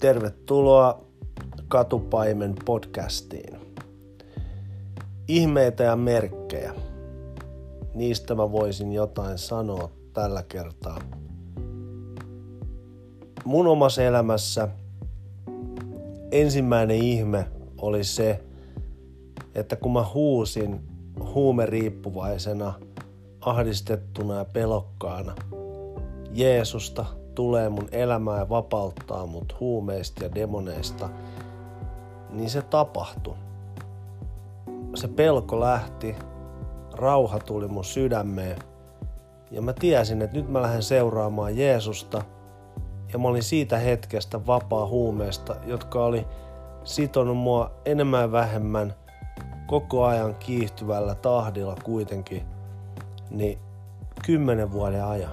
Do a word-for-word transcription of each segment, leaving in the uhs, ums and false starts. Tervetuloa Katupaimen podcastiin. Ihmeitä ja merkkejä. Niistä mä voisin jotain sanoa tällä kertaa. Mun omassa elämässä ensimmäinen ihme oli se, että kun mä huusin huumeriippuvaisena, ahdistettuna ja pelokkaana Jeesusta, tulee mun elämää ja vapauttaa mut huumeista ja demoneista, niin se tapahtui. Se pelko lähti, rauha tuli mun sydämeen ja mä tiesin, että nyt mä lähden seuraamaan Jeesusta ja mä olin siitä hetkestä vapaa huumeista, jotka oli sitonut mua enemmän ja vähemmän koko ajan kiihtyvällä tahdilla kuitenkin, niin kymmenen vuoden ajan.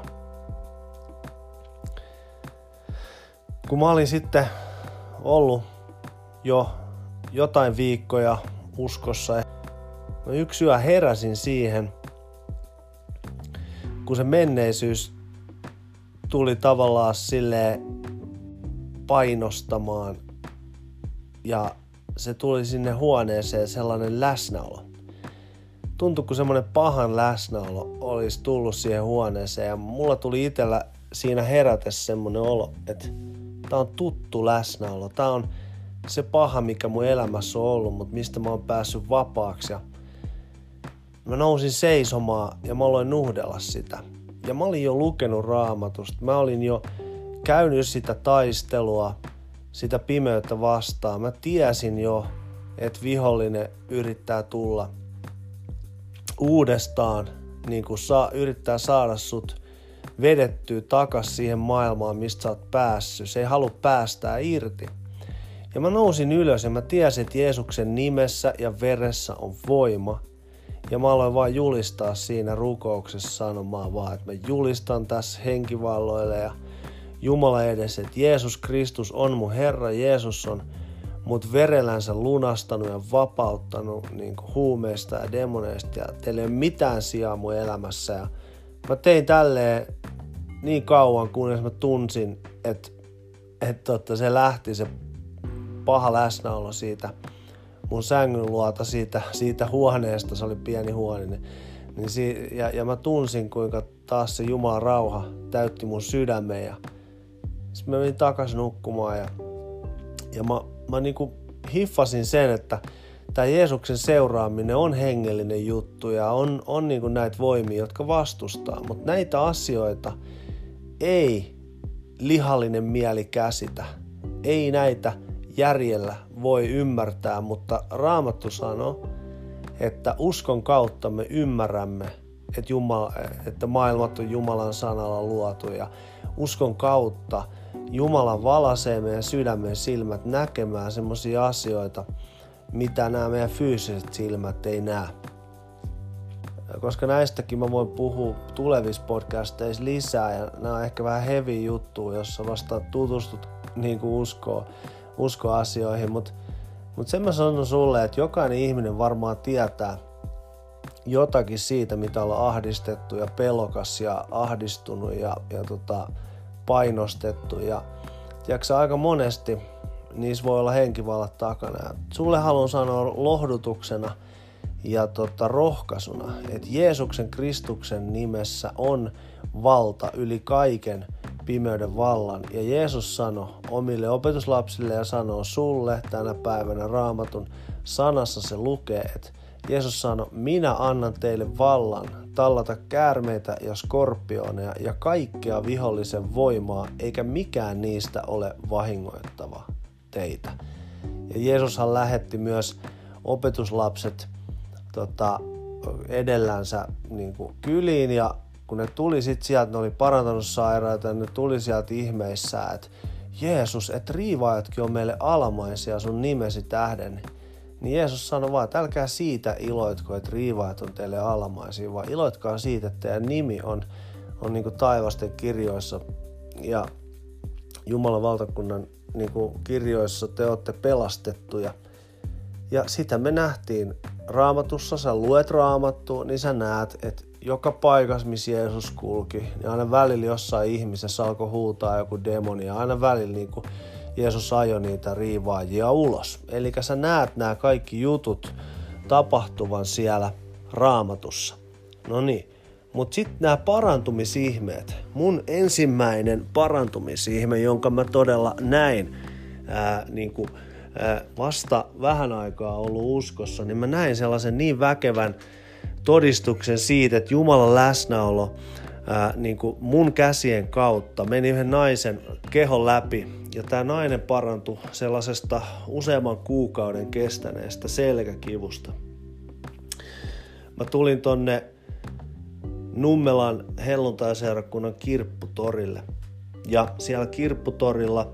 Kun mä olin sitten ollut jo jotain viikkoja uskossa, mä yksi yö heräsin siihen, kun se menneisyys tuli tavallaan silleen painostamaan ja se tuli sinne huoneeseen sellainen läsnäolo. Tuntui, kun semmoinen pahan läsnäolo olisi tullut siihen huoneeseen ja mulla tuli itsellä siinä herätessä semmoinen olo, että tää on tuttu läsnäolo. Tää on se paha, mikä mun elämässä on ollut, mutta mistä mä oon päässyt vapaaksi. Ja mä nousin seisomaan ja mä aloin nuhdella sitä. Ja mä olin jo lukenut Raamatusta. Mä olin jo käynyt sitä taistelua, sitä pimeyttä vastaan. Mä tiesin jo, että vihollinen yrittää tulla uudestaan, niin kun saa, yrittää saada sut vedettyä takas siihen maailmaan, mistä sä oot päässyt. Se ei halua päästää irti. Ja mä nousin ylös ja mä tiesin, että Jeesuksen nimessä ja veressä on voima. Ja mä aloin vaan julistaa siinä rukouksessa sanomaan vaan, että mä julistan tässä henkivalloille ja Jumala edes, että Jeesus Kristus on mun Herra. Jeesus on mut verellänsä lunastanut ja vapauttanut niin kuin huumeista ja demoneista. Ja teillä ei ole mitään sijaa mun elämässä. Ja mä tein tälleen niin kauan, kunnes mä tunsin, että, että se lähti se paha läsnäolo siitä mun sängyn luota, siitä, siitä huoneesta, se oli pieni huone. Niin si- ja, ja mä tunsin, kuinka taas se Jumalan rauha täytti mun sydämen. Ja sitten mä menin takaisin nukkumaan ja, ja mä, mä niinku hiffasin sen, että tämä Jeesuksen seuraaminen on hengellinen juttu ja on, on niin kuin näitä voimia, jotka vastustaa, mutta näitä asioita ei lihallinen mieli käsitä. Ei näitä järjellä voi ymmärtää, mutta Raamattu sanoo, että uskon kautta me ymmärrämme, että, Jumala, että maailmat on Jumalan sanalla luotu ja uskon kautta Jumala valaisee meidän sydämen silmät näkemään semmoisia asioita, mitä nämä meidän fyysiset silmät ei näe. Koska näistäkin mä voin puhua tulevissa podcasteissa lisää, ja nämä on ehkä vähän heavy juttuja, jossa vasta tutustut niin kuin uskoa, uskoa asioihin, mutta mut sen mä sanon sulle, että jokainen ihminen varmaan tietää jotakin siitä, mitä ollaan ahdistettu ja pelokas ja ahdistunut ja, ja tota, painostettu. Ja tiedätkö, aika monesti niissä voi olla henkivallat takana. Sulle haluan sanoa lohdutuksena ja tota rohkaisuna, että Jeesuksen Kristuksen nimessä on valta yli kaiken pimeyden vallan. Ja Jeesus sanoi omille opetuslapsille ja sanoo sulle tänä päivänä Raamatun sanassa se lukee, että Jeesus sanoi, minä annan teille vallan tallata käärmeitä ja skorpioneja ja kaikkea vihollisen voimaa, eikä mikään niistä ole vahingoittava teitä. Ja Jeesushan lähetti myös opetuslapset tota, edellänsä niin kuin kyliin ja kun ne tuli sit sieltä, ne oli parantanut sairaita ja ne tuli sieltä ihmeissä, että Jeesus, et riivaajatkin on meille alamaisia sun nimesi tähden. Niin Jeesus sanoi vaan, että älkää siitä iloitko, että riivaajat on teille alamaisia, vaan iloitkaa siitä, että teidän nimi on, on niin kuin taivasten kirjoissa ja Jumalan valtakunnan niin kuin kirjoissa te olette pelastettuja. Ja sitä me nähtiin Raamatussa, sä luet Raamattua, niin sä näet, että joka paikassa, missä Jeesus kulki, niin aina välillä jossain ihmisessä alkoi huutaa joku demoni, ja aina välillä niin kuin Jeesus ajoi niitä riivaajia ulos. Eli sä näet nämä kaikki jutut tapahtuvan siellä Raamatussa. No niin, mutta sitten nämä parantumisihmeet. Mun ensimmäinen parantumisihme, jonka mä todella näin ää, niin kuin, ää, vasta vähän aikaa ollut uskossa, niin mä näin sellaisen niin väkevän todistuksen siitä, että Jumalan läsnäolo ää, niin kuin mun käsien kautta meni yhden naisen kehon läpi. Ja tämä nainen parantui sellaisesta useamman kuukauden kestäneestä selkäkivusta. Mä tulin tonne Nummelan helluntaiseurakunnan kirpputorille. Ja siellä kirpputorilla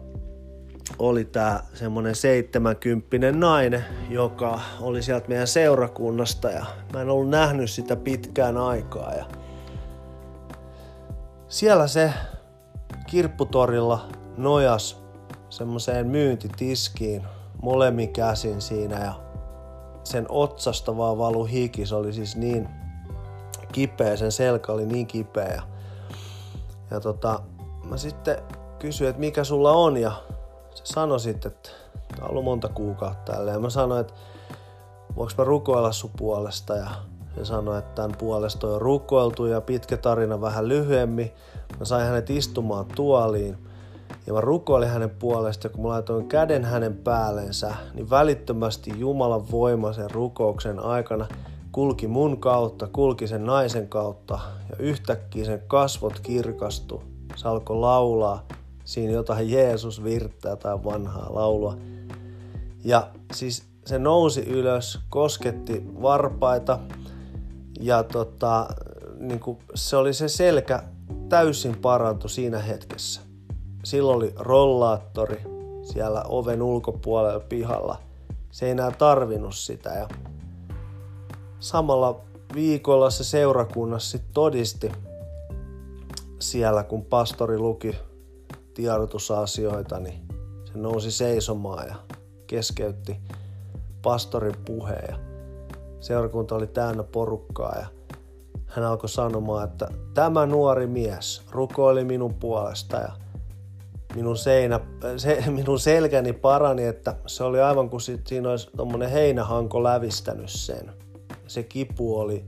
oli tää semmonen seitsemänkymppinen nainen, joka oli sieltä meidän seurakunnasta. Ja mä en ollut nähnyt sitä pitkään aikaa. Ja siellä se kirpputorilla nojas semmoiseen myyntitiskiin molemmin käsin siinä ja sen otsasta vaan valui hiki. Se oli siis niin kipeä, sen selkä oli niin kipeä. Ja, ja tota, mä sitten kysyin, että mikä sulla on, ja se sanoi sitten, että tää on ollut monta kuukautta tälleen. Ja mä sanoin, että voinko mä rukoilla sun puolesta, ja se sanoi, että tämän puolesta on rukoiltu ja pitkä tarina vähän lyhyemmin. Mä sain hänet istumaan tuoliin. Ja mä rukoilin hänen puolesta, kun mä laitoin käden hänen päällensä, niin välittömästi Jumalan voima sen rukouksen aikana kulki mun kautta, kulki sen naisen kautta, ja yhtäkkiä sen kasvot kirkastui. Se alkoi laulaa siinä jotain Jeesus virttää tai vanhaa laulua. Ja siis se nousi ylös, kosketti varpaita, ja tota, niin kuin se oli se selkä täysin parantui siinä hetkessä. Silloin oli rollaattori siellä oven ulkopuolella pihalla. Se ei enää tarvinnut sitä. Ja samalla viikolla se seurakunnassa sit todisti siellä, kun pastori luki tiedotusasioita, niin se nousi seisomaan ja keskeytti pastorin puheen. Seurakunta oli täynnä porukkaa ja hän alkoi sanomaan, että tämä nuori mies rukoili minun puolesta ja Minun, seinä, se, minun selkäni parani, että se oli aivan kuin sit, siinä olisi tommonen heinähanko lävistänyt sen. Se kipu oli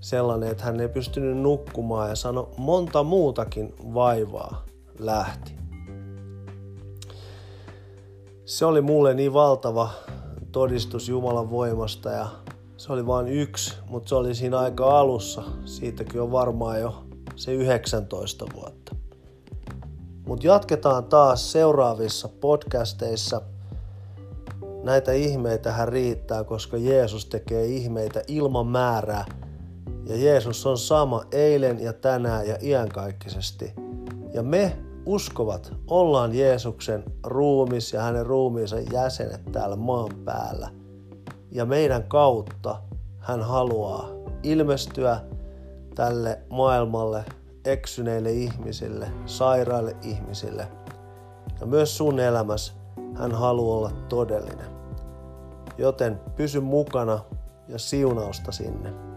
sellainen, että hän ei pystynyt nukkumaan ja sanoi monta muutakin vaivaa lähti. Se oli mulle niin valtava todistus Jumalan voimasta ja se oli vain yksi, mutta se oli siinä aika alussa. Siitäkin on varmaan jo se yhdeksäntoista vuotta. Mutta jatketaan taas seuraavissa podcasteissa. Näitä ihmeitähän riittää, koska Jeesus tekee ihmeitä ilman määrää. Ja Jeesus on sama eilen ja tänään ja iankaikkisesti. Ja me uskovat ollaan Jeesuksen ruumis ja hänen ruumiinsa jäsenet täällä maan päällä. Ja meidän kautta hän haluaa ilmestyä tälle maailmalle, eksyneille ihmisille, sairaille ihmisille. Ja myös sun elämässä hän haluaa olla todellinen. Joten pysy mukana ja siunausta sinne.